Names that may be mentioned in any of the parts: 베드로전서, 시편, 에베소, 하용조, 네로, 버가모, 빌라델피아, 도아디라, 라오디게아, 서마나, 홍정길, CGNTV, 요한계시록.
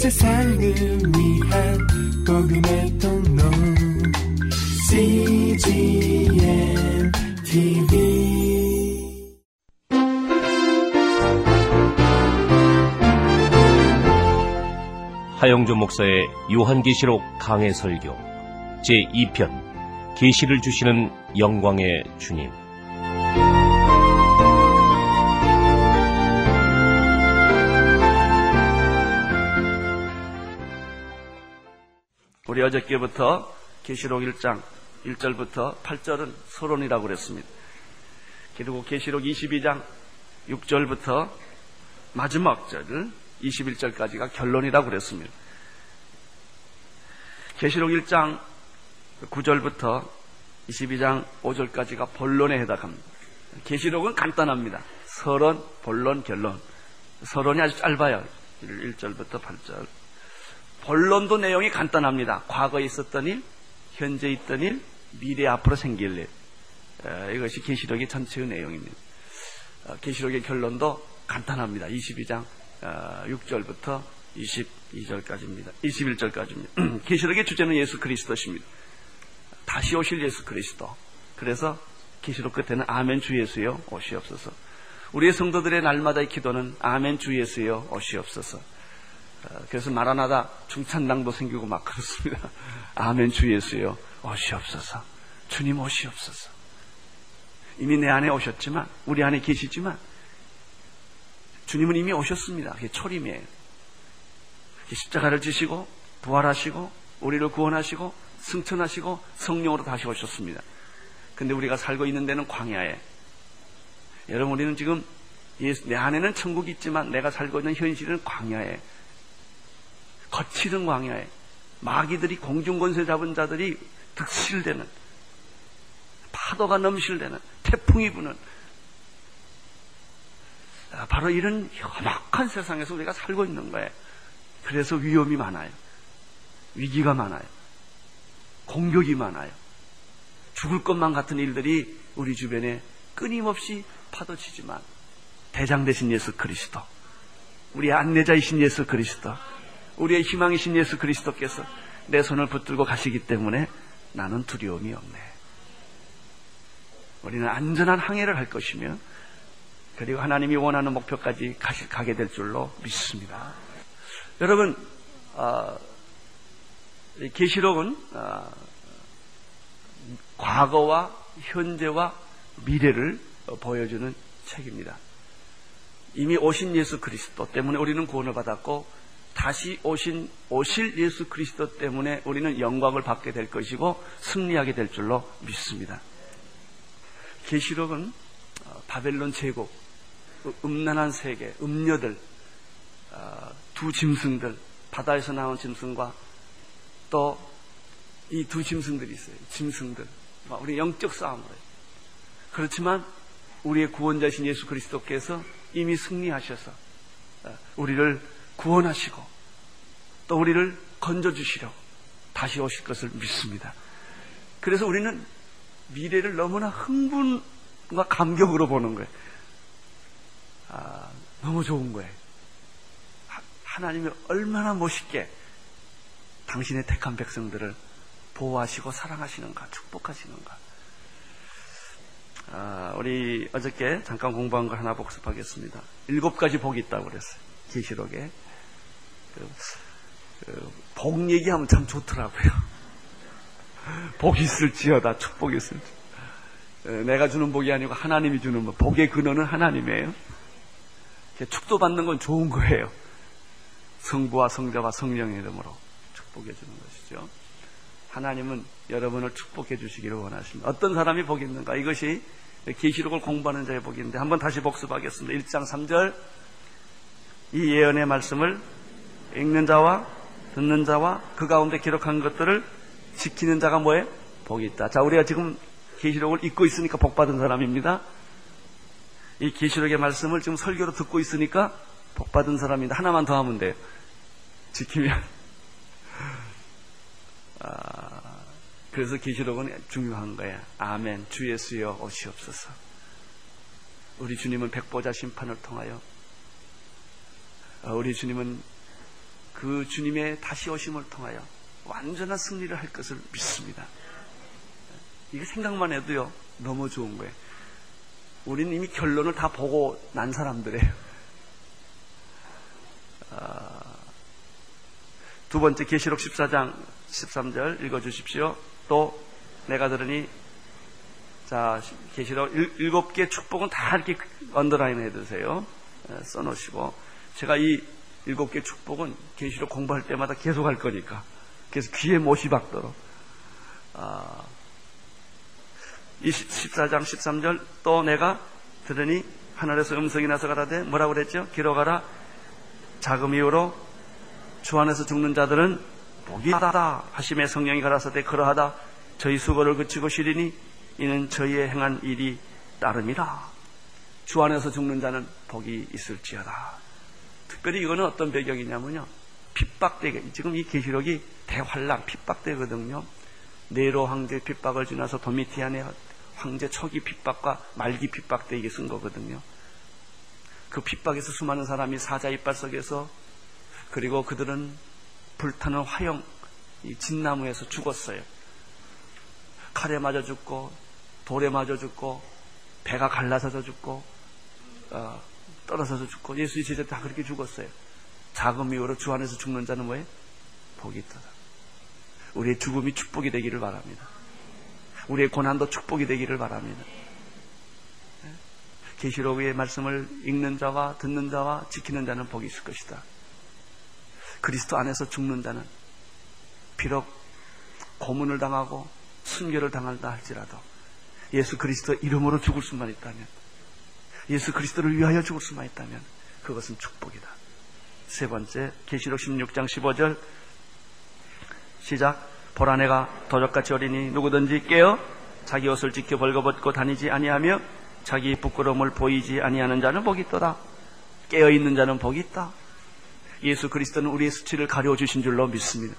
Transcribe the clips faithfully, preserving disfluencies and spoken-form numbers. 세상을 위한 복음의 통로 씨지엔티비 하용조 목사의 요한계시록 강해 설교 제이 편 계시를 주시는 영광의 주님. 우리 어저께부터 계시록 일 장 일 절부터 팔 절은 서론이라고 그랬습니다. 그리고 계시록 이십이 장 육 절부터 마지막 절을 이십일 절까지가 결론이라고 그랬습니다. 계시록 일 장 구 절부터 이십이 장 오 절까지가 본론에 해당합니다. 계시록은 간단합니다. 서론, 본론, 결론. 서론이 아주 짧아요. 일 절부터 팔 절. 본론도 내용이 간단합니다. 과거에 있었던 일, 현재 있던 일, 미래 앞으로 생길 일. 에, 이것이 계시록의 전체의 내용입니다. 계시록의 어, 결론도 간단합니다. 이십이 장 어, 육 절부터 이십이 절까지입니다. 이십일 절까지입니다. 계시록의 주제는 예수 그리스도십니다. 다시 오실 예수 그리스도. 그래서 계시록 끝에는 아멘 주 예수여 오시옵소서. 우리의 성도들의 날마다의 기도는 아멘 주 예수여 오시옵소서. 그래서 마라나다 중찬당도 생기고 막 그렇습니다. 아멘 주 예수여 오시옵소서. 주님 오시옵소서. 이미 내 안에 오셨지만 우리 안에 계시지만 주님은 이미 오셨습니다. 그게 초림이에요. 십자가를 지시고 부활하시고 우리를 구원하시고 승천하시고 성령으로 다시 오셨습니다. 근데 우리가 살고 있는 데는 광야에 여러분 우리는 지금 예수, 내 안에는 천국이 있지만 내가 살고 있는 현실은 광야에 거칠은 광야에 마귀들이 공중권세 잡은 자들이 득실되는 파도가 넘실되는 태풍이 부는 바로 이런 험악한 세상에서 우리가 살고 있는 거예요. 그래서 위험이 많아요. 위기가 많아요. 공격이 많아요. 죽을 것만 같은 일들이 우리 주변에 끊임없이 파도치지만 대장 되신 예수 그리스도 우리의 안내자이신 예수 그리스도 우리의 희망이신 예수 그리스도께서 내 손을 붙들고 가시기 때문에 나는 두려움이 없네. 우리는 안전한 항해를 할 것이며 그리고 하나님이 원하는 목표까지 가게 될 줄로 믿습니다. 여러분 어, 이 계시록은 어, 과거와 현재와 미래를 보여주는 책입니다. 이미 오신 예수 그리스도 때문에 우리는 구원을 받았고 다시 오신, 오실 예수 그리스도 때문에 우리는 영광을 받게 될 것이고 승리하게 될 줄로 믿습니다. 계시록은 바벨론 제국, 음란한 세계, 음녀들, 두 짐승들, 바다에서 나온 짐승과 또 이 두 짐승들이 있어요. 짐승들. 우리 영적 싸움을 해요. 그렇지만 우리의 구원자이신 예수 그리스도께서 이미 승리하셔서 우리를 구원하시고 또 우리를 건져주시려고 다시 오실 것을 믿습니다. 그래서 우리는 미래를 너무나 흥분과 감격으로 보는 거예요. 아, 너무 좋은 거예요. 하, 하나님이 얼마나 멋있게 당신의 택한 백성들을 보호하시고 사랑하시는가, 축복하시는가. 아, 우리 어저께 잠깐 공부한 걸 하나 복습하겠습니다. 일곱 가지 복이 있다고 그랬어요. 계시록에. 그, 그, 복 얘기하면 참 좋더라고요. 복이 있을지어다, 축복이 있을지어다. 내가 주는 복이 아니고 하나님이 주는 복. 복의 근원은 하나님이에요. 축도받는 건 좋은 거예요. 성부와 성자와 성령의 이름으로 축복해 주는 것이죠. 하나님은 여러분을 축복해 주시기를 원하십니다. 어떤 사람이 복이 있는가? 이것이 계시록을 공부하는 자의 복인데 한번 다시 복습하겠습니다. 일 장 삼 절. 이 예언의 말씀을 읽는 자와 듣는 자와 그 가운데 기록한 것들을 지키는 자가 뭐예요? 복이 있다. 자, 우리가 지금 계시록을 읽고 있으니까 복받은 사람입니다. 이 계시록의 말씀을 지금 설교로 듣고 있으니까 복받은 사람인데 하나만 더 하면 돼요. 지키면. 아, 그래서 계시록은 중요한 거야. 아멘. 주 예수여 오시옵소서. 우리 주님은 백보자 심판을 통하여 우리 주님은 그 주님의 다시 오심을 통하여 완전한 승리를 할 것을 믿습니다. 이게 생각만 해도요 너무 좋은 거예요. 우리는 이미 결론을 다 보고 난 사람들이에요. 아, 두 번째 계시록 십사 장 십삼 절 읽어주십시오. 또 내가 들으니, 자, 계시록 일곱 개 축복은 다 이렇게 언더라인 해두세요. 써놓으시고, 제가 이 일곱 개 축복은 계시록 공부할 때마다 계속 할 거니까 그래서 귀에 못이 박도록. 아, 이 십사 장 십삼 절 또 내가 들으니 하늘에서 음성이 나서 가라되, 뭐라고 그랬죠? 기록하라, 자금 이후로 주 안에서 죽는 자들은 복이 있다 하심에 성령이 가라사대 그러하다 저희 수고를 그치고 쉬리니 이는 저희의 행한 일이 따름이라. 주 안에서 죽는 자는 복이 있을지어다. 특별히 이거는 어떤 배경이냐면요, 핍박되게, 지금 이 계시록이 대환란 핍박되거든요. 네로 황제 핍박을 지나서 도미티안의 황제 초기 핍박과 말기 핍박 때 이게 쓴 거거든요. 그 핍박에서 수많은 사람이 사자 이빨 속에서, 그리고 그들은 불타는 화형, 이 진나무에서 죽었어요. 칼에 맞아 죽고, 돌에 맞아 죽고, 배가 갈라서서 죽고, 어, 떨어져서 죽고, 예수의 제자들 다 그렇게 죽었어요. 자금 이후로 주 안에서 죽는 자는 뭐예요? 복이 있다. 우리의 죽음이 축복이 되기를 바랍니다. 우리의 고난도 축복이 되기를 바랍니다. 계시록의 말씀을 읽는 자와 듣는 자와 지키는 자는 복이 있을 것이다. 그리스도 안에서 죽는 자는 비록 고문을 당하고 순교를 당한다 할지라도 예수 그리스도 이름으로 죽을 수만 있다면, 예수 그리스도를 위하여 죽을 수만 있다면 그것은 축복이다. 세 번째, 계시록 십육 장 십오 절 시작. 보라, 내가 도적같이 어리니 누구든지 깨어 자기 옷을 지켜 벌거벗고 다니지 아니하며 자기 부끄러움을 보이지 아니하는 자는 복이 있도다. 깨어있는 자는 복이 있다. 예수 그리스도는 우리의 수치를 가려주신 줄로 믿습니다.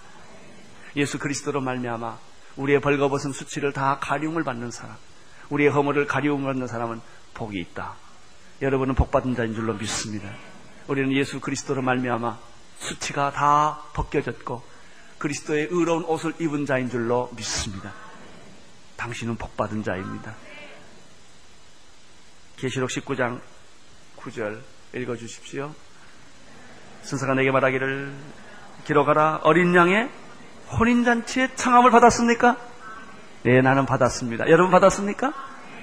예수 그리스도로 말미암아 우리의 벌거벗은 수치를 다 가리움을 받는 사람, 우리의 허물을 가리움을 받는 사람은 복이 있다. 여러분은 복받은 자인 줄로 믿습니다. 우리는 예수 그리스도로 말미암아 수치가 다 벗겨졌고 그리스도의 의로운 옷을 입은 자인 줄로 믿습니다. 당신은 복받은 자입니다. 계시록 십구 장 구 절 읽어주십시오. 천사가 내게 말하기를, 기록하라, 어린 양의 혼인잔치에 청함을 받았습니까? 네, 나는 받았습니다. 여러분 받았습니까?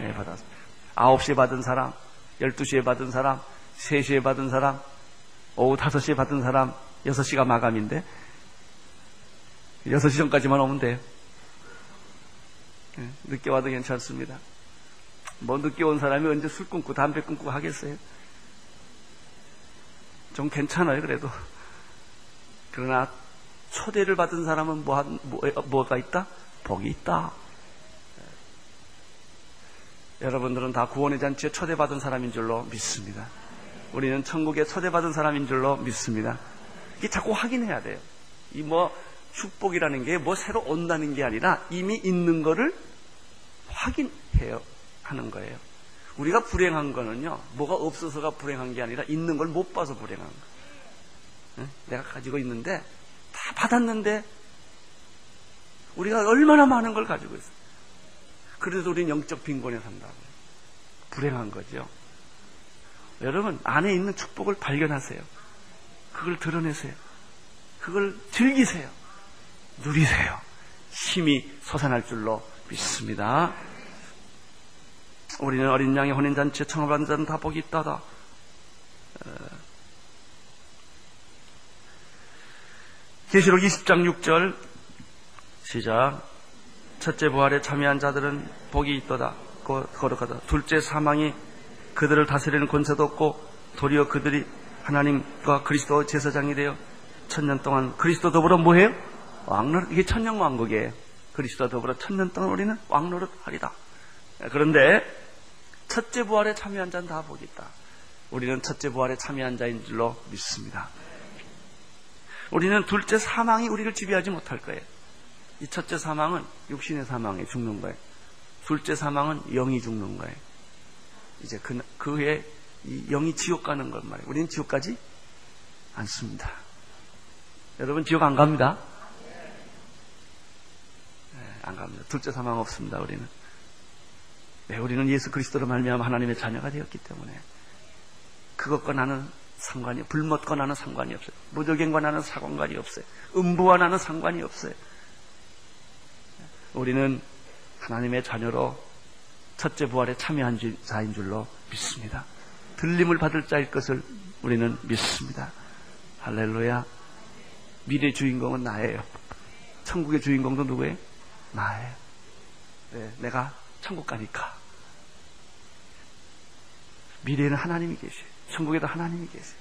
네, 받았습니다. 아홉 시에 받은 사람, 열두 시에 받은 사람, 세 시에 받은 사람, 오후 다섯 시에 받은 사람, 여섯 시가 마감인데 여섯 시 전까지만 오면 돼요. 네, 늦게 와도 괜찮습니다. 뭐 늦게 온 사람이 언제 술 끊고 담배 끊고 하겠어요? 좀 괜찮아요, 그래도. 그러나 초대를 받은 사람은 뭐, 뭐, 뭐가 있다? 복이 있다. 여러분들은 다 구원의 잔치에 초대받은 사람인 줄로 믿습니다. 우리는 천국에 초대받은 사람인 줄로 믿습니다. 이게 자꾸 확인해야 돼요. 이 뭐 축복이라는 게 뭐 새로 온다는 게 아니라 이미 있는 거를 확인해요. 하는 거예요. 우리가 불행한 거는요, 뭐가 없어서가 불행한 게 아니라 있는 걸 못 봐서 불행한 거예요. 내가 가지고 있는데, 다 받았는데, 우리가 얼마나 많은 걸 가지고 있어요. 그래서 우리는 영적 빈곤에 산다고요. 불행한 거죠. 여러분, 안에 있는 축복을 발견하세요. 그걸 드러내세요. 그걸 즐기세요. 누리세요. 힘이 솟아날 줄로 믿습니다. 우리는 어린 양의 혼인잔치에 청함받은 자는 다 복이 있다다. 계시록 이십 장 육 절 시작. 첫째 부활에 참여한 자들은 복이 있도다. 거룩하다. 둘째 사망이 그들을 다스리는 권세도 없고 도리어 그들이 하나님과 그리스도의 제사장이 되어 천년 동안 그리스도 더불어 뭐해요? 왕노릇. 이게 천년왕국이에요. 그리스도와 더불어 천년 동안 우리는 왕노릇 하리다. 그런데 첫째 부활에 참여한 자는 다 복이 있다. 우리는 첫째 부활에 참여한 자인 줄로 믿습니다. 우리는 둘째 사망이 우리를 지배하지 못할 거예요. 이 첫째 사망은 육신의 사망에 죽는 거예요. 둘째 사망은 영이 죽는 거예요. 이제 그, 그 후에 이 영이 지옥 가는 걸 말이에요. 우리는 지옥까지 않습니다. 여러분 지옥 안 갑니다. 네, 안 갑니다. 둘째 사망 없습니다. 우리는. 네, 우리는 예수 그리스도로 말미암아 하나님의 자녀가 되었기 때문에 그것과 나는 상관이, 불못과 나는 상관이 없어요. 무적행과 나는 상관이 없어요. 음부와 나는 상관이 없어요. 우리는 하나님의 자녀로 첫째 부활에 참여한 자인 줄로 믿습니다. 들림을 받을 자일 것을 우리는 믿습니다. 할렐루야. 미래의 주인공은 나예요. 천국의 주인공도 누구예요? 나예요. 네, 내가 천국 가니까. 미래에는 하나님이 계세요. 천국에도 하나님이 계세요.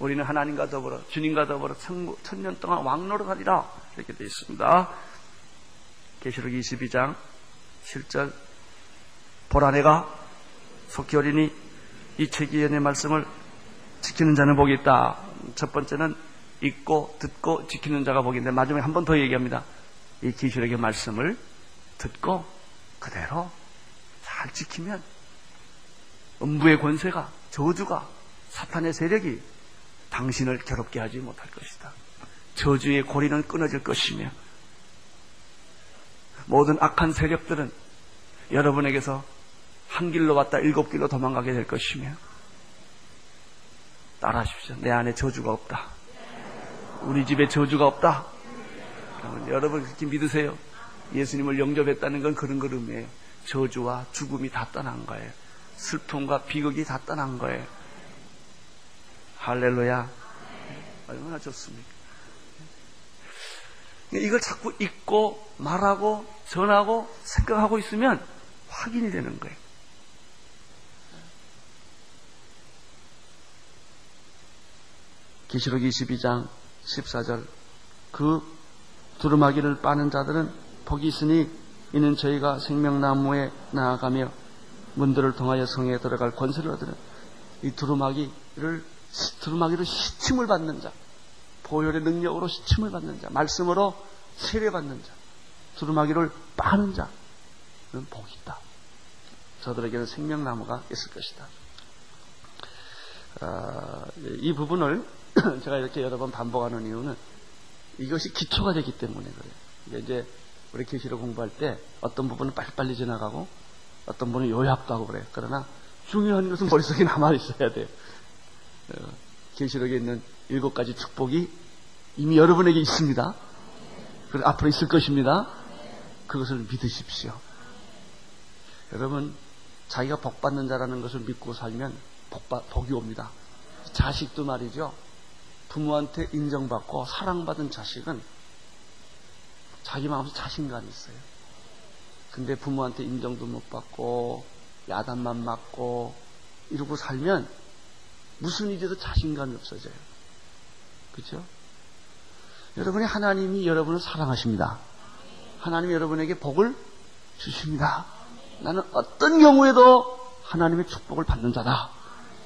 우리는 하나님과 더불어 주님과 더불어 천국, 천년 동안 왕노릇하리라 이렇게 되어 있습니다. 계시록 이십이 장 칠 절. 보라, 내가 속히 오리니 이 책의 말씀을 지키는 자는 복이 있다. 첫 번째는 읽고 듣고 지키는 자가 복인데, 마지막에 한 번 더 얘기합니다. 이 계시록의 말씀을 듣고 그대로 잘 지키면 음부의 권세가, 저주가, 사탄의 세력이 당신을 괴롭게 하지 못할 것이다. 저주의 고리는 끊어질 것이며 모든 악한 세력들은 여러분에게서 한 길로 왔다 일곱 길로 도망가게 될 것이며, 따라하십시오. 내 안에 저주가 없다. 우리 집에 저주가 없다. 여러분 그렇게 믿으세요. 예수님을 영접했다는 건 그런 걸음이에요. 저주와 죽음이 다 떠난 거예요. 슬픔과 비극이 다 떠난 거예요. 할렐루야. 얼마나 좋습니까? 이걸 자꾸 읽고 말하고 전하고 생각하고 있으면 확인이 되는 거예요. 계시록 이십이 장 십사 절. 그 두루마기를 빠는 자들은 복이 있으니 이는 저희가 생명나무에 나아가며 문들을 통하여 성에 들어갈 권세를 얻으는, 이 두루마기를 두루마기를 시침을 받는 자, 보혈의 능력으로 시침을 받는 자, 말씀으로 세례받는 자, 두루마기를 빠는 자는 복이 있다. 저들에게는 생명나무가 있을 것이다. 아, 이 부분을 제가 이렇게 여러 번 반복하는 이유는 이것이 기초가 되기 때문에 그래요. 그러니까 이제 우리 계시록 공부할 때 어떤 부분은 빨리빨리 지나가고 어떤 분은 요약도 하고 그래요. 그러나 중요한 것은 머릿속에 남아있어야 돼요. 계시록에 있는 일곱 가지 축복이 이미 여러분에게 있습니다. 그리고 앞으로 있을 것입니다. 그것을 믿으십시오. 여러분, 자기가 복받는 자라는 것을 믿고 살면 복바, 복이 옵니다. 자식도 말이죠. 부모한테 인정받고 사랑받은 자식은 자기 마음속에 자신감이 있어요. 근데 부모한테 인정도 못 받고 야단만 맞고 이러고 살면 무슨 일에도 자신감이 없어져요. 그렇죠? 여러분이, 하나님이 여러분을 사랑하십니다. 하나님이 여러분에게 복을 주십니다. 나는 어떤 경우에도 하나님의 축복을 받는 자다.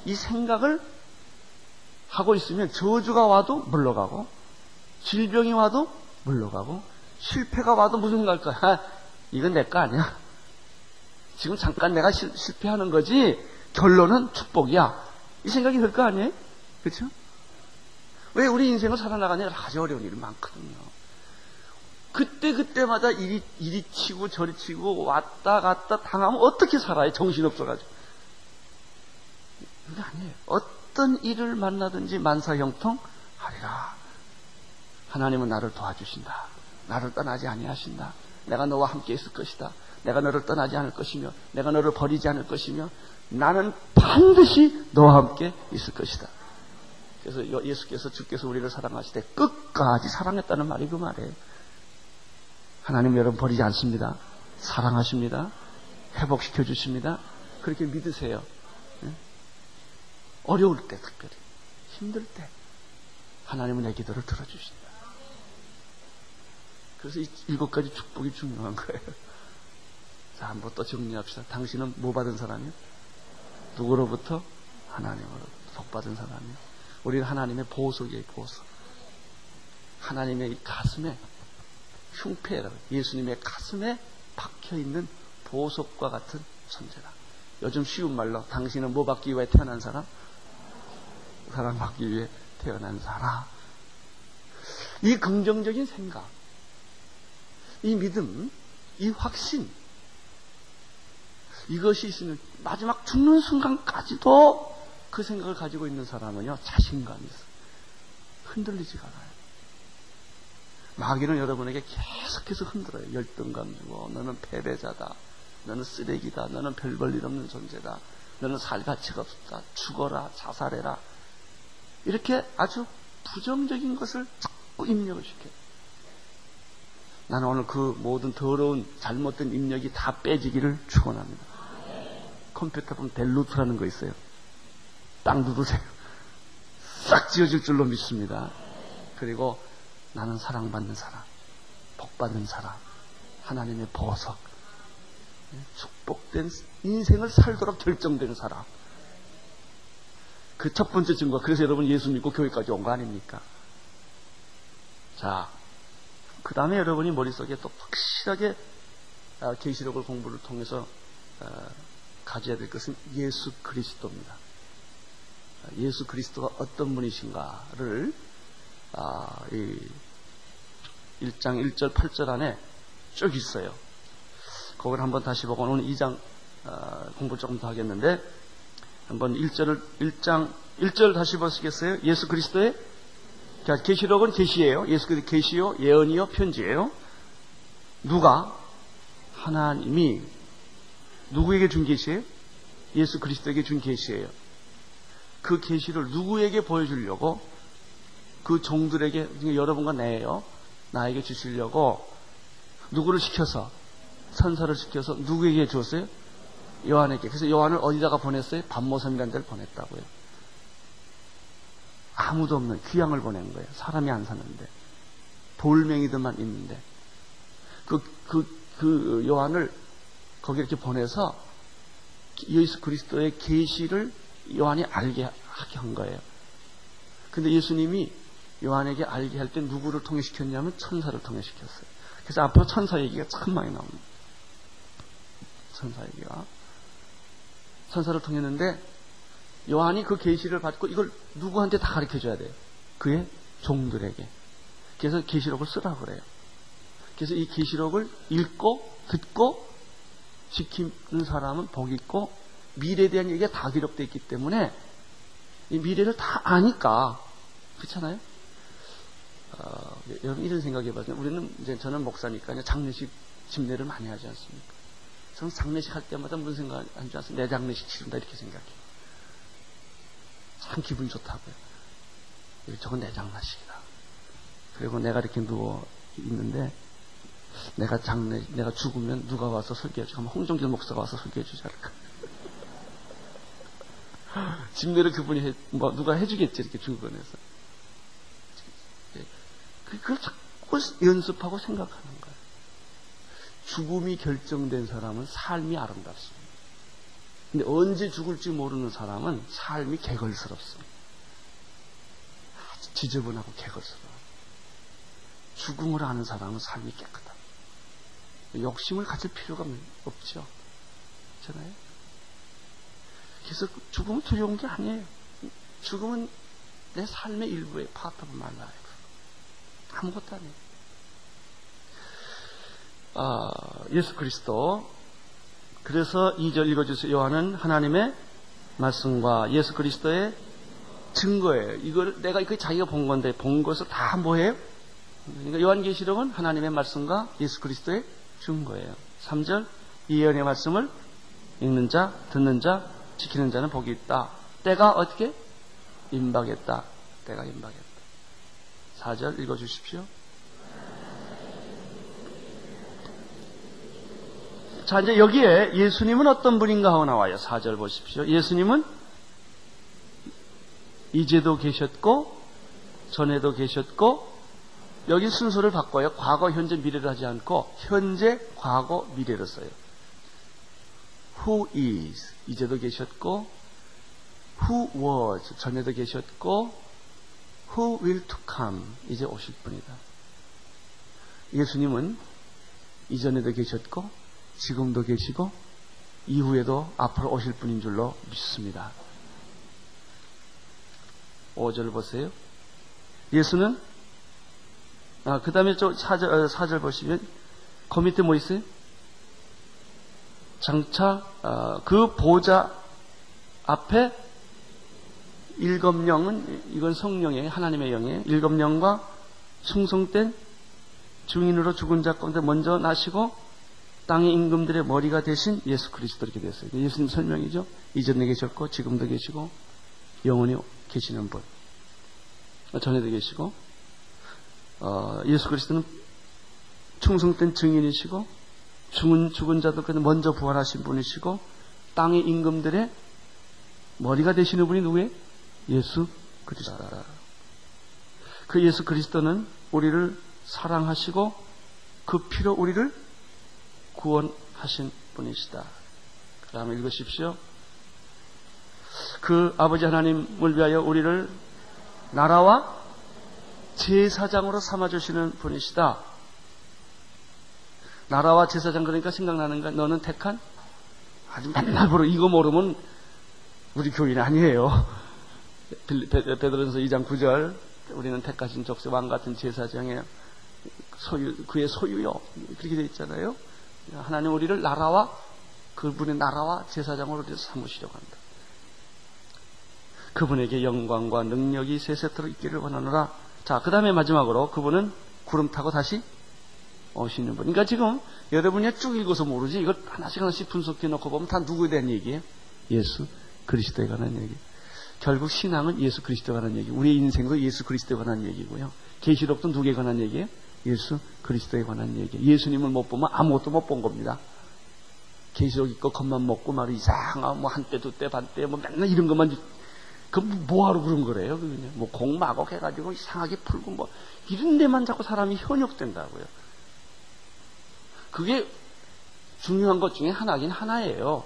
이 생각을 하고 있으면 저주가 와도 물러가고, 질병이 와도 물러가고, 실패가 와도 무슨 생각일까요? 이건 내 거 아니야. 지금 잠깐 내가 실, 실패하는 거지 결론은 축복이야. 이 생각이 들 거 아니에요? 그렇죠? 왜 우리 인생을 살아나가냐? 아주 어려운 일이 많거든요. 그때그때마다 이리, 이리 치고 저리 치고 왔다 갔다 당하면 어떻게 살아요? 정신없어가지고. 그게 아니에요. 어떤 일을 만나든지 만사형통하리라. 하나님은 나를 도와주신다. 나를 떠나지 아니하신다. 내가 너와 함께 있을 것이다. 내가 너를 떠나지 않을 것이며 내가 너를 버리지 않을 것이며 나는 반드시 너와 함께 있을 것이다. 그래서 예수께서, 주께서 우리를 사랑하실 때 끝까지 사랑했다는 말이 그 말이에요. 하나님 여러분 버리지 않습니다. 사랑하십니다. 회복시켜 주십니다. 그렇게 믿으세요. 어려울 때, 특별히 힘들 때 하나님은 내 기도를 들어주신다. 그래서 이 일곱 가지 축복이 중요한 거예요. 자, 한번 또 정리합시다. 당신은 뭐 받은 사람이요? 누구로부터? 하나님으로부터 복받은 사람이요. 우리는 하나님의 보석이에요, 보석. 하나님의 이 가슴에, 흉패라고, 예수님의 가슴에 박혀있는 보석과 같은 존재다. 요즘 쉬운 말로, 당신은 뭐 받기 위해 태어난 사람? 사랑받기 위해 태어난 사람. 이 긍정적인 생각, 이 믿음, 이 확신, 이것이 있으면 마지막 죽는 순간까지도 그 생각을 가지고 있는 사람은요, 자신감이 있어요. 흔들리지가 않아요. 마귀는 여러분에게 계속해서 흔들어요. 열등감 주고, 너는 패배자다, 너는 쓰레기다, 너는 별 볼 일 없는 존재다, 너는 살 가치가 없다, 죽어라, 자살해라. 이렇게 아주 부정적인 것을 자꾸 입력을 시켜요. 나는 오늘 그 모든 더러운 잘못된 입력이 다 빼지기를 축원합니다. 컴퓨터 보면 델루트라는 거 있어요. 땅 누르세요. 싹 지워질 줄로 믿습니다. 그리고 나는 사랑받는 사람, 복받는 사람, 하나님의 보석, 축복된 인생을 살도록 결정되는 사람. 그 첫 번째 증거. 그래서 여러분 예수 믿고 교회까지 온 거 아닙니까? 자, 그 다음에 여러분이 머릿속에 또 확실하게 계시록을 공부를 통해서 가져야 될 것은 예수 그리스도입니다. 예수 그리스도가 어떤 분이신가를 일 장 일 절 팔 절 안에 쭉 있어요. 그걸 한번 다시 보고 오늘 이 장 공부 조금 더 하겠는데, 한번 일 절을 일 장 일 절 다시 보시겠어요? 예수 그리스도의, 자, 계시록은 계시예요. 예수 그리스도 계시요, 예언이요, 편지예요. 누가? 하나님이 누구에게 준 계시예요? 예수 그리스도에게 준 계시예요. 그 계시를 누구에게 보여주려고? 그 종들에게, 그러니까 여러분과 내예요. 나에게 주시려고 누구를 시켜서, 천사를 시켜서 누구에게 주었어요? 요한에게. 그래서 요한을 어디다가 보냈어요? 반모섬이라는 데를 보냈다고요. 아무도 없는 귀향을 보낸 거예요. 사람이 안 사는데, 돌멩이들만 있는데, 그, 그, 그 요한을 거기 이렇게 보내서 예수 그리스도의 계시를 요한이 알게 하게 한 거예요. 근데 예수님이 요한에게 알게 할 때 누구를 통해시켰냐면 천사를 통해시켰어요. 그래서 앞으로 천사 얘기가 참 많이 나옵니다. 천사 얘기가. 천사를 통했는데 요한이 그 계시를 받고 이걸 누구한테 다 가르쳐줘야 돼요. 그의 종들에게. 그래서 계시록을 쓰라고 그래요. 그래서 이 계시록을 읽고 듣고 지키는 사람은 복이 있고, 미래에 대한 얘기가 다 기록되어 있기 때문에 이 미래를 다 아니까. 그렇잖아요? 어, 여러분 이런 생각해봤어요. 우리는 이제, 저는 목사니까요, 장례식 집례를 많이 하지 않습니까? 저는 장례식 할 때마다 무슨 생각하는 줄 아세요? 내 장례식 치른다, 이렇게 생각해요. 참 기분 좋다고요. 저건 내 장례식이다. 그리고 내가 이렇게 누워 있는데, 내가 장례, 내가 죽으면 누가 와서 설교해주지? 그럼 홍정길 목사가 와서 설교해주지 않을까? 집례를 그분이 해, 뭐 누가 해주겠지, 이렇게 중건에서. 그걸 자꾸 연습하고 생각하는 거예요. 죽음이 결정된 사람은 삶이 아름답습니다. 근데 언제 죽을지 모르는 사람은 삶이 개걸스럽습니다. 아주 지저분하고 개걸스러워요. 죽음을 아는 사람은 삶이 깨끗합니다. 욕심을 가질 필요가 없죠. 그렇잖아요? 그래서 죽음은 두려운 게 아니에요. 죽음은 내 삶의 일부예요. Part of my life. 아무것도 아니에요. 아, 예수 그리스도. 그래서 이 절 읽어주세요. 요한은 하나님의 말씀과 예수 그리스도의 증거예요. 이걸 내가 그 자기가 본 건데, 본 것을 다 뭐예요? 그러니까 요한계시록은 하나님의 말씀과 예수 그리스도의 증거예요. 삼 절, 이 예언의 말씀을 읽는 자, 듣는 자, 지키는 자는 복이 있다. 때가 어떻게? 임박했다. 때가 임박했다. 사 절 읽어주십시오. 자, 이제 여기에 예수님은 어떤 분인가 하고 나와요. 사 절 보십시오. 예수님은 이제도 계셨고 전에도 계셨고, 여기 순서를 바꿔요. 과거, 현재, 미래를 하지 않고 현재, 과거, 미래를 써요. Who is, 이제도 계셨고, who was, 전에도 계셨고, who will to come, 이제 오실 분이다. 예수님은 이전에도 계셨고, 지금도 계시고, 이후에도 앞으로 오실 분인 줄로 믿습니다. 오 절 보세요. 예수는 아, 그 다음에 저 사절, 사절 보시면 그 밑에 뭐 있어요? 장차 어, 그 보좌 앞에 일검령은, 이건 성령의 하나님의 영이에요. 일검령과 충성된 증인으로 죽은 자 가운데 먼저 나시고 땅의 임금들의 머리가 되신 예수 그리스도, 이렇게 됐어요. 예수님 설명이죠. 이전에 계셨고 지금도 계시고 영원히 계시는 분, 전에도 계시고 어, 예수 그리스도는 충성된 증인이시고 죽은, 죽은 자도 먼저 부활하신 분이시고 땅의 임금들의 머리가 되시는 분이 누구예요? 예수 그리스도. 그 예수 그리스도는 우리를 사랑하시고 그 피로 우리를 구원하신 분이시다. 그 다음에 읽으십시오. 그 아버지 하나님을 위하여 우리를 나라와 제사장으로 삼아주시는 분이시다. 나라와 제사장, 그러니까 생각나는가? 너는 택한? 아주 맨날 보러, 이거 모르면 우리 교인 아니에요. 베드로전서 이 장 구 절, 우리는 택하신 족속 왕 같은 제사장의 소유, 그의 소유요, 그렇게 되어 있잖아요. 하나님 우리를 나라와, 그분의 나라와 제사장으로 삼으시려고 한다. 그분에게 영광과 능력이 세세토록 있기를 원하노라. 자, 그 다음에 마지막으로 그분은 구름 타고 다시 오시는 분. 그러니까 지금 여러분이 쭉 읽어서 모르지, 이걸 하나씩 하나씩 분석해 놓고 보면 다 누구에 대한 얘기예요? 예수 그리스도에 관한 얘기. 결국 신앙은 예수 그리스도에 관한 얘기. 우리의 인생도 예수 그리스도에 관한 얘기고요. 계시록도 누구에 관한 얘기예요? 예수 그리스도에 관한 얘기. 예수님을 못 보면 아무것도 못 본 겁니다. 계시록 있고 겉만 먹고 말로 이상하고 뭐 한때 두때 반때 뭐 맨날 이런 것만, 그 뭐하러 그런 거래요? 그냥 뭐 공마곡 해가지고 이상하게 풀고 뭐 이런 데만 자꾸 사람이 현혹된다고요. 그게 중요한 것 중에 하나긴 하나예요.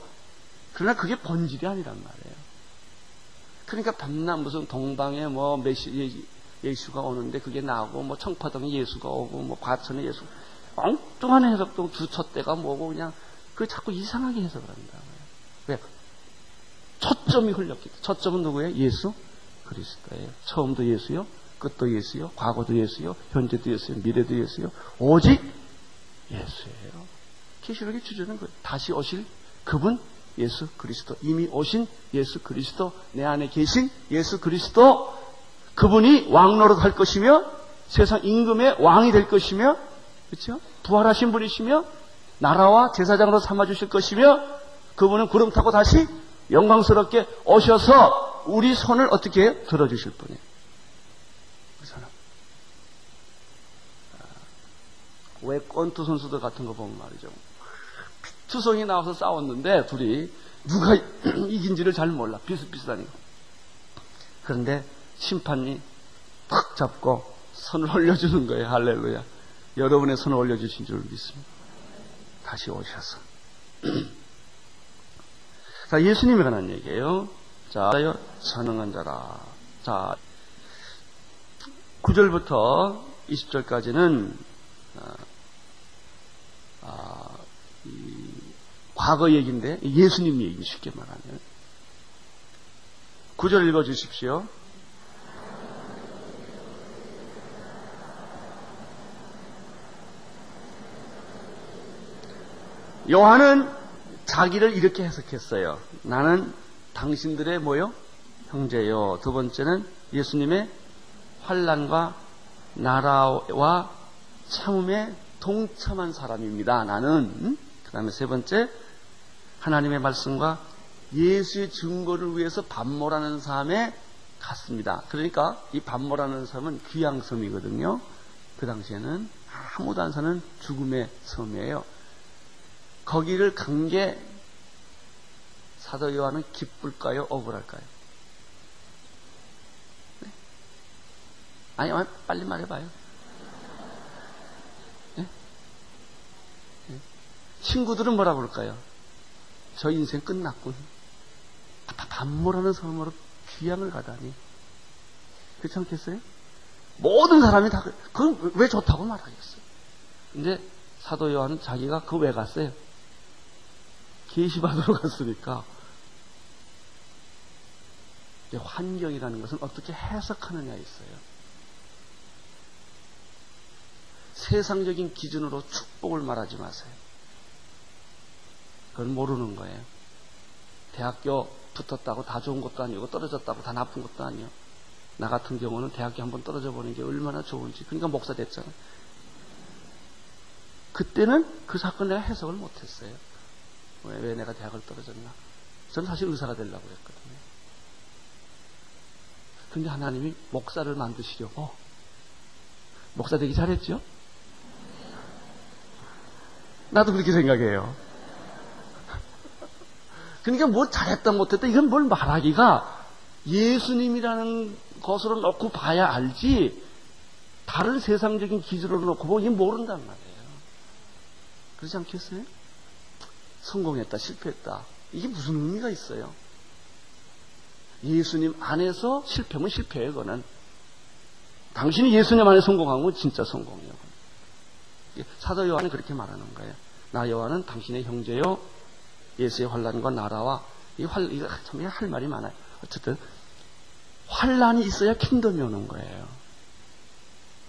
그러나 그게 본질이 아니란 말이에요. 그러니까 밤낮 무슨 동방에 뭐 메시, 예수가 오는데 그게 나오고, 뭐 청파동에 예수가 오고, 뭐 과천에 예수, 엉뚱한 해석도 주첫대가 뭐고, 그냥 그 자꾸 이상하게 해석을 한다. 왜? 초점이 흘렸기 때문에. 초점은 누구예요? 예수 그리스도예요. 처음도 예수요, 끝도 예수요, 과거도 예수요, 현재도 예수요, 미래도 예수요, 오직 예수예요. 계시록의 주제는 그 다시 오실 그분 예수 그리스도, 이미 오신 예수 그리스도, 내 안에 계신 예수 그리스도, 그분이 왕노릇 할 것이며 세상 임금의 왕이 될 것이며, 그렇죠? 부활하신 분이시며 나라와 제사장으로 삼아주실 것이며, 그분은 구름 타고 다시 영광스럽게 오셔서 우리 손을 어떻게 해요? 들어주실 분이에요. 왜 권투 선수들 같은 거 보면 말이죠, 투성이 나와서 싸웠는데 둘이 누가 이긴지를 잘 몰라, 비슷비슷하니까. 그런데 심판이 탁 잡고 손을 올려주는 거예요. 할렐루야. 여러분의 손을 올려주신 줄 믿습니다. 다시 오셔서. 자, 예수님에 관한 얘기예요. 자, 전능한 자라. 자, 구 절부터 이십 절까지는 아, 이, 과거 얘기인데 예수님 얘기, 쉽게 말하면. 구 절 읽어주십시오. 요한은 자기를 이렇게 해석했어요. 나는 당신들의 뭐요? 형제요. 두 번째는 예수님의 환난과 나라와 참음에 동참한 사람입니다. 나는. 응? 그 다음에 세 번째, 하나님의 말씀과 예수의 증거를 위해서 반모라는 삶에 갔습니다. 그러니까 이 반모라는 삶은 귀양 섬이거든요. 그 당시에는 아무도 안 사는 죽음의 섬이에요. 거기를 간 게 사도 요한은 기쁠까요? 억울할까요? 네? 아니, 빨리 말해봐요. 친구들은 뭐라 그럴까요? 저 인생 끝났군. 반모라는 삶으로 귀향을 가다니. 그렇지 않겠어요? 모든 사람이 다, 그럼 왜 좋다고 말하겠어요? 근데 사도 요한은 자기가 그 왜 갔어요? 계시받으러 갔으니까. 환경이라는 것은 어떻게 해석하느냐에 있어요. 세상적인 기준으로 축복을 말하지 마세요. 그건 모르는 거예요. 대학교 붙었다고 다 좋은 것도 아니고 떨어졌다고 다 나쁜 것도 아니에요. 나 같은 경우는 대학교 한번 떨어져 보는 게 얼마나 좋은지. 그러니까 목사 됐잖아요. 그때는 그 사건 내가 해석을 못했어요. 왜, 왜 내가 대학을 떨어졌나. 저는 사실 의사가 되려고 했거든요. 근데 하나님이 목사를 만드시려고. 목사 되기 잘했죠? 나도 그렇게 생각해요. 그러니까 뭐 잘했다 못했다 이건 뭘 말하기가 예수님이라는 것으로 놓고 봐야 알지 다른 세상적인 기준으로 놓고 보면 이게 모른단 말이에요. 그렇지 않겠어요? 성공했다 실패했다 이게 무슨 의미가 있어요? 예수님 안에서 실패면 실패예요. 그거는 당신이 예수님 안에 성공하면 진짜 성공이에요. 사도 요한은 그렇게 말하는 거예요. 나 요한은 당신의 형제요 예수의 환란과 나라와 이 환, 이거 참 할 말이 많아요. 어쨌든 환란이 있어야 킹덤이 오는 거예요.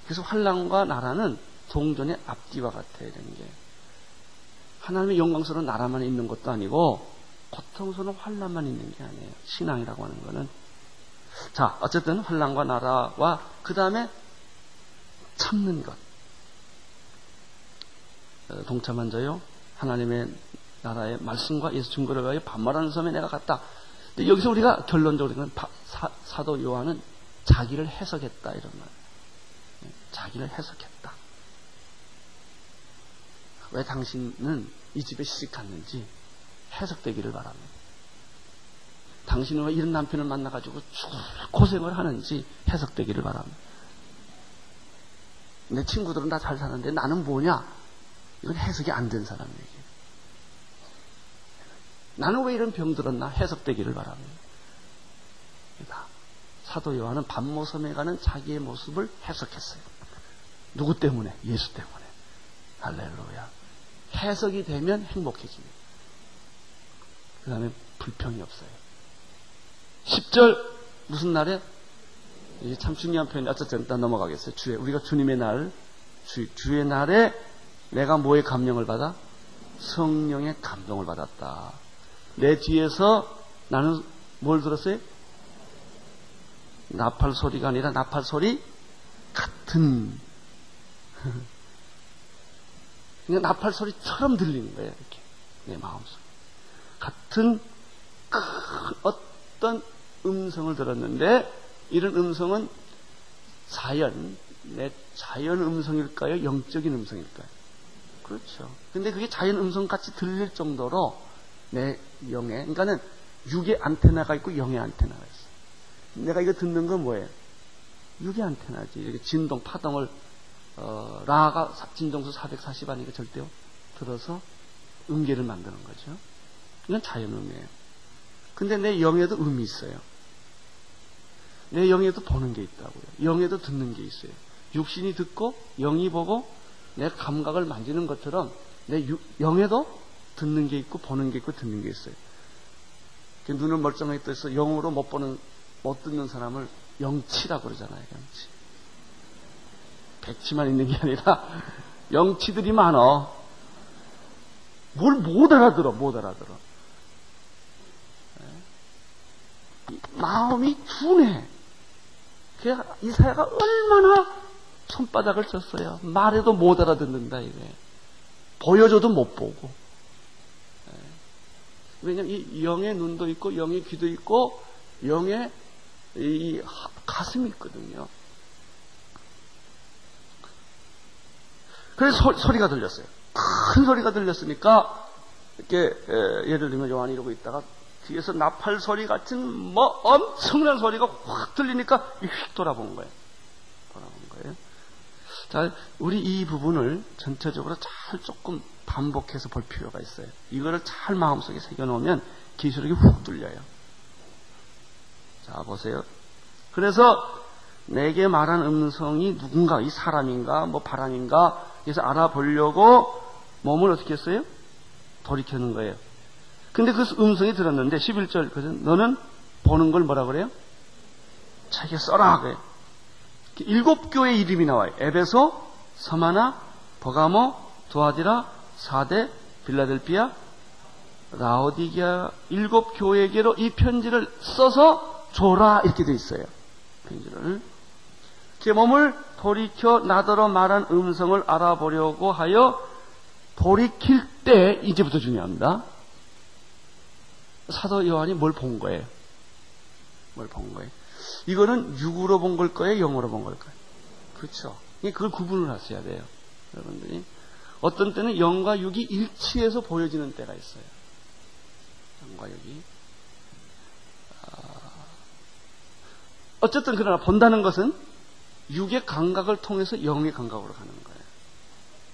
그래서 환란과 나라는 종전의 앞뒤와 같아요. 이런 게 하나님의 영광스러운 나라만 있는 것도 아니고 고통스러운 환란만 있는 게 아니에요. 신앙이라고 하는 거는. 자, 어쨌든 환란과 나라와 그 다음에 참는 것. 동참한 자요 하나님의 나라의 말씀과 예수 증거를 위하여 반말하는 섬에 내가 갔다. 근데 여기서 우리가 결론적으로는 사, 사도 요한은 자기를 해석했다 이런 말. 자기를 해석했다. 왜 당신은 이 집에 시집갔는지 해석되기를 바랍니다. 당신은 왜 이런 남편을 만나가지고 고생을 하는지 해석되기를 바랍니다. 내 친구들은 다 잘 사는데 나는 뭐냐? 이건 해석이 안 된 사람 얘기예요. 나는 왜 이런 병들었나? 해석되기를 바랍니다. 사도 요한은 반모섬에 가는 자기의 모습을 해석했어요. 누구 때문에? 예수 때문에. 할렐루야. 해석이 되면 행복해집니다. 그 다음에 불평이 없어요. 십 절 무슨 날에? 이게 참 중요한 표현이 어쨌든 일단 넘어가겠어요. 주의 우리가 주님의 날 주, 주의 날에 내가 뭐의 감명을 받아? 성령의 감동을 받았다. 내 뒤에서 나는 뭘 들었어요? 나팔 소리가 아니라 나팔 소리 같은 그냥 나팔 소리처럼 들리는 거예요. 이렇게 내 마음속에 같은 큰 어떤 음성을 들었는데 이런 음성은 자연, 내 자연 음성일까요? 영적인 음성일까요? 그렇죠. 근데 그게 자연 음성같이 들릴 정도로 내 영에, 그러니까는 육의 안테나가 있고 영의 안테나가 있어요. 내가 이거 듣는 건 뭐예요? 육의 안테나지. 이렇게 진동, 파동을 어, 라가 진동수 사백사십 아니니까 절대요. 들어서 음계를 만드는 거죠. 이건 자연음이에요. 근데 내 영에도 음이 있어요. 내 영에도 보는 게 있다고요. 영에도 듣는 게 있어요. 육신이 듣고 영이 보고 내 감각을 만지는 것처럼 내 육, 영에도 듣는 게 있고 보는 게 있고 듣는 게 있어요. 눈을 멀쩡하게 떠서 영으로 못 보는, 못 듣는 사람을 영치라고 그러잖아요. 영치. 백치만 있는 게 아니라 영치들이 많어. 뭘 못 알아들어, 못 알아들어. 마음이 둔해. 이사야가 얼마나 손바닥을 쳤어요. 말해도 못 알아듣는다 이래. 보여줘도 못 보고. 왜냐면 이 영의 눈도 있고 영의 귀도 있고 영의 이 가슴이 있거든요. 그래서 소, 소리가 들렸어요. 큰 소리가 들렸으니까 이렇게 에, 예를 들면 요한이 이러고 있다가 뒤에서 나팔 소리 같은 뭐 엄청난 소리가 확 들리니까 휙 돌아본 거예요. 돌아본 거예요. 자, 우리 이 부분을 전체적으로 잘 조금 반복해서 볼 필요가 있어요. 이거를 잘 마음속에 새겨놓으면 계시록이 훅 뚫려요. 자, 보세요. 그래서 내게 말한 음성이 누군가, 이 사람인가, 뭐 바람인가, 그래서 알아보려고 몸을 어떻게 했어요? 돌이켜는 거예요. 근데 그 음성이 들었는데, 십일 절, 너는 보는 걸 뭐라 그래요? 자기가 써라. 그래요. 일곱 교회 이름이 나와요. 에베소, 서마나, 버가모, 도아디라, 사대, 빌라델피아, 라오디게아 일곱 교회에게로 이 편지를 써서 줘라 이렇게 돼 있어요. 편지를 제 몸을 돌이켜 나더러 말한 음성을 알아보려고 하여 돌이킬 때 이제부터 중요합니다. 사도 요한이 뭘 본 거예요? 뭘 본 거예요? 이거는 육으로 본 걸 거예요? 영으로 본 걸 거예요? 그렇죠. 그걸 구분을 하셔야 돼요. 여러분들이. 어떤 때는 영과 육이 일치해서 보여지는 때가 있어요. 영과 육이. 어쨌든 그러나 본다는 것은 육의 감각을 통해서 영의 감각으로 가는 거예요.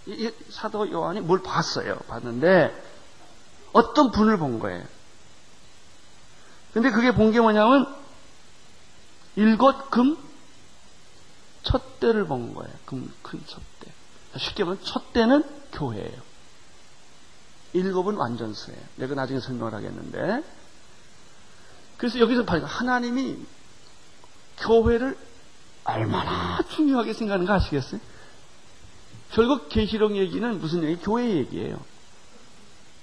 이, 이 사도 요한이 뭘 봤어요. 봤는데 어떤 분을 본 거예요. 근데 그게 본 게 뭐냐면 일곱 금 첫대를 본 거예요. 금 큰 첫대. 쉽게 말하면 첫대는 교회예요. 일곱은 완전수예요. 내가 나중에 설명을 하겠는데. 그래서 여기서 봐요. 하나님이 교회를 얼마나 중요하게 생각하는가 아시겠어요? 결국 계시록 얘기는 무슨 얘기? 교회 얘기예요.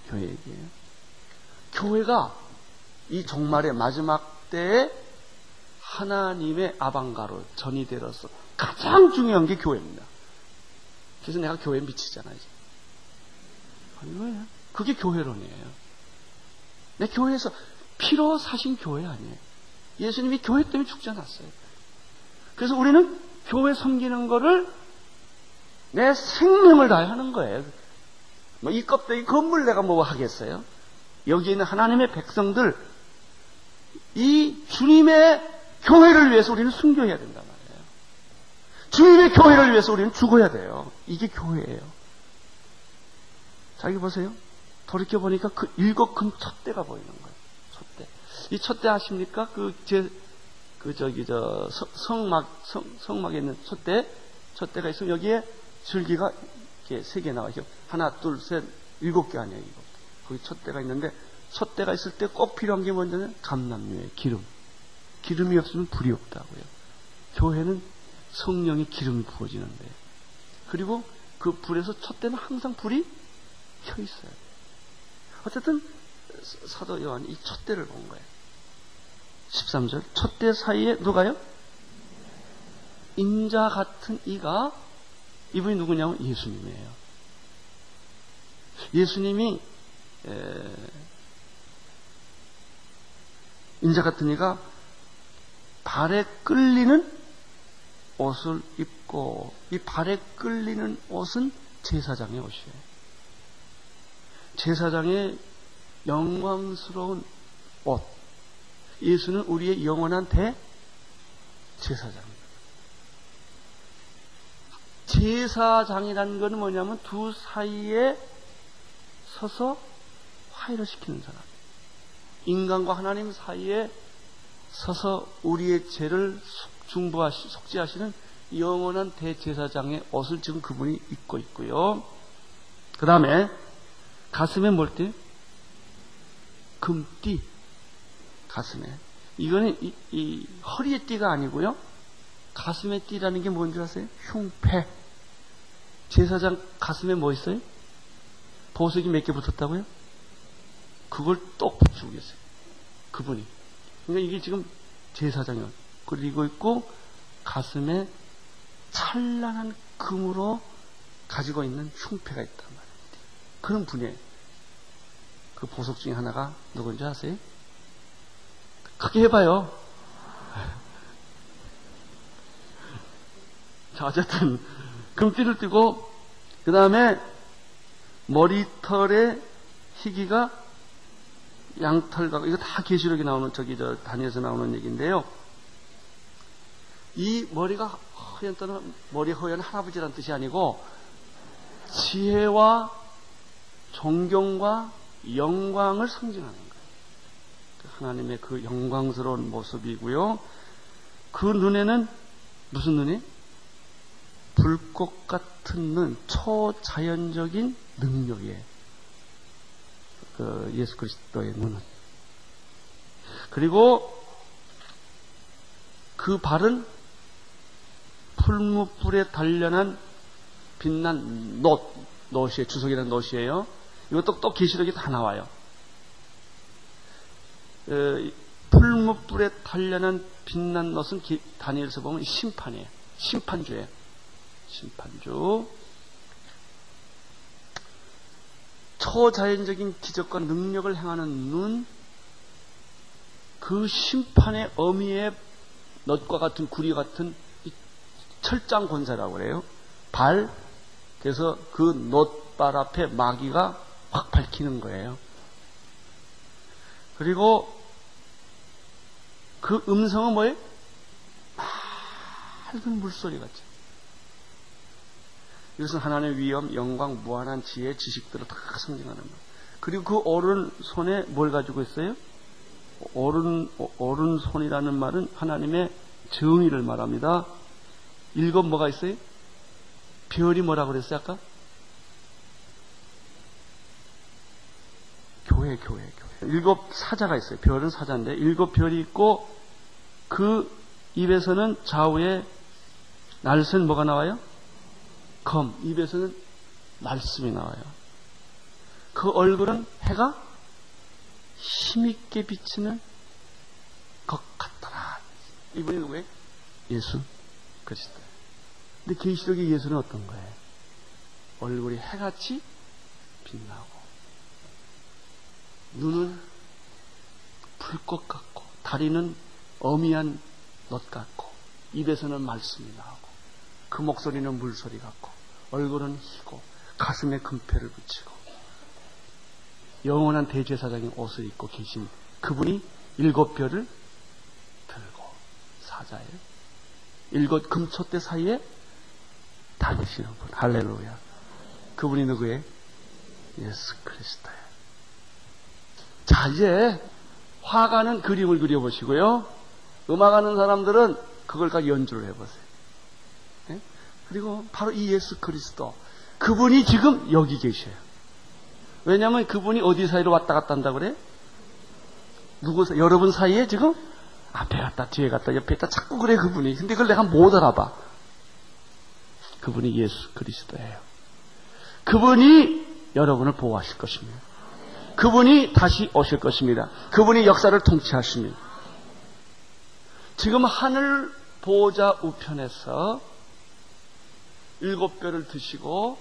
교회 얘기예요. 교회가 이 종말의 마지막 때에 하나님의 아방가로 전이 되어서 가장 중요한 게 교회입니다. 그래서 내가 교회에 미치잖아요. 이거예요. 그게 교회론이에요. 내 교회에서 피로 사신 교회 아니에요. 예수님이 교회 때문에 죽지 않았어요. 그래서 우리는 교회 섬기는 거를 내 생명을 다해 하는 거예요. 뭐 이 껍데기 건물 내가 뭐 하겠어요? 여기 있는 하나님의 백성들, 이 주님의 교회를 위해서 우리는 순교해야 된단 말이에요. 주님의 교회를 위해서 우리는 죽어야 돼요. 이게 교회예요. 자기 보세요. 돌이켜보니까 그 일곱 금 첫대가 보이는 거예요. 첫대. 이 첫대 아십니까? 그, 제, 그, 저기, 저, 성막, 성, 성막에 있는 첫대, 첫대가 있으면 여기에 줄기가 이렇게 세 개 나와 있죠. 하나, 둘, 셋, 일곱 개 아니에요, 이거. 거기 첫대가 있는데, 첫대가 있을 때 꼭 필요한 게 뭐냐면, 감람류의 기름. 기름이 없으면 불이 없다고요. 교회는 성령의 기름이 부어지는데, 그리고 그 불에서 첫대는 항상 불이 켜 있어요. 어쨌든, 사도 요한이 이 첫대를 본 거예요. 십삼 절. 첫대 사이에 누가요? 인자 같은 이가, 이분이 누구냐면 예수님이에요. 예수님이 에... 인자 같은 이가 발에 끌리는 옷을 입고, 이 발에 끌리는 옷은 제사장의 옷이에요. 제사장의 영광스러운 옷. 예수는 우리의 영원한 대제사장입니다. 제사장이라는 것은 뭐냐면 두 사이에 서서 화해를 시키는 사람. 인간과 하나님 사이에 서서 우리의 죄를 중보하시, 속죄하시는 영원한 대제사장의 옷을 지금 그분이 입고 있고요. 그 다음에 가슴에 뭘 띠? 금띠. 가슴에. 이거는 이, 이 허리에 띠가 아니고요. 가슴에 띠라는 게 뭔지 아세요? 흉패. 제사장 가슴에 뭐 있어요? 보석이 몇 개 붙었다고요? 그걸 똑 붙이고 계세요. 그분이. 그러니까 이게 지금 제사장이요. 그리고 있고 가슴에 찬란한 금으로 가지고 있는 흉패가 있단 말이에요. 그런 분이에요. 그 보석 중에 하나가 누군지 아세요? 크게 해봐요. 자, 어쨌든 금띠를 띠고 그 다음에 머리털에 희귀가 양털과 이거 다 계시록에 나오는 저기 저 다니엘에서 나오는 얘기인데요. 이 머리가 허연 떠는 머리 허연 할아버지란 뜻이 아니고 지혜와 존경과 영광을 상징하는 거예요. 하나님의 그 영광스러운 모습이고요. 그 눈에는 무슨 눈이? 불꽃 같은 눈, 초자연적인 능력이에요. 그 예수 그리스도의 눈은. 그리고 그 발은 풀무불에 단련한 빛난 놋, 놋이에요. 주석이라는 놋이에요. 이것도 또 계시록이 다 나와요. 에, 풀무불에 달려난 빛난 놋은 다니엘서 보면 심판이에요. 심판주예요. 심판주. 초자연적인 기적과 능력을 행하는 눈, 그 심판의 어미의 넛과 같은 구리 같은 철장 권세라고 그래요. 발, 그래서 그 놋발 앞에 마귀가 확 밝히는 거예요. 그리고 그 음성은 뭐예요? 맑은 물소리 같죠. 이것은 하나님의 위엄, 영광, 무한한 지혜, 지식들을 다 상징하는 거예요. 그리고 그 오른손에 뭘 가지고 있어요? 오른, 오른손이라는 말은 하나님의 정의를 말합니다. 일곱 뭐가 있어요? 별이 뭐라고 그랬어요 아까? 교회, 교회, 교회. 일곱 사자가 있어요. 별은 사자인데 일곱 별이 있고 그 입에서는 좌우에 날쌘 뭐가 나와요? 검. 입에서는 말씀이 나와요. 그 얼굴은 해가 힘있게 비치는 것 같더라. 이분이 누구예요? 예수 그리스도. 근데 계시록의 예수는 어떤 거예요? 얼굴이 해같이 빛나고 눈은 불꽃 같고 다리는 어미한 넛 같고 입에서는 말씀이 나오고 그 목소리는 물소리 같고 얼굴은 희고 가슴에 금패를 붙이고 영원한 대제사장의 옷을 입고 계신 그분이 일곱 별을 들고 사자예요. 일곱 금촛대 사이에 다니시는 분. 할렐루야. 그분이 누구예요? 예수 그리스도예요. 자, 이제 화가는 그림을 그려보시고요. 음악하는 사람들은 그걸 가지고 연주를 해보세요. 네? 그리고 바로 이 예수 그리스도. 그분이 지금 여기 계셔요. 왜냐하면 그분이 어디 사이로 왔다 갔다 한다고 그래? 누구 사이? 여러분 사이에 지금 앞에 갔다 뒤에 갔다 옆에 갔다 자꾸 그래 그분이. 근데 그걸 내가 못 알아봐. 그분이 예수 그리스도예요. 그분이 여러분을 보호하실 것입니다. 그분이 다시 오실 것입니다. 그분이 역사를 통치하십니다. 지금 하늘 보호자 우편에서 일곱 별을 드시고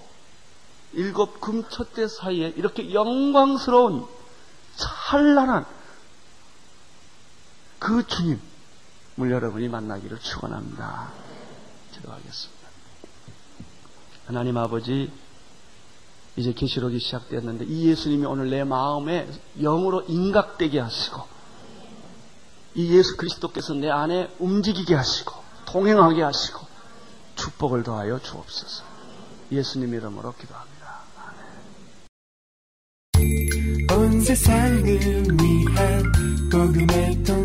일곱 금촛대 사이에 이렇게 영광스러운 찬란한 그 주님을 여러분이 만나기를 축원합니다. 기도하겠습니다. 하나님 아버지, 이제 계시록이 시작되었는데 이 예수님이 오늘 내 마음에 영으로 인각되게 하시고 이 예수 그리스도께서 내 안에 움직이게 하시고 동행하게 하시고 축복을 더하여 주옵소서. 예수님 이름으로 기도합니다. 온 세상을 위한 복음의 통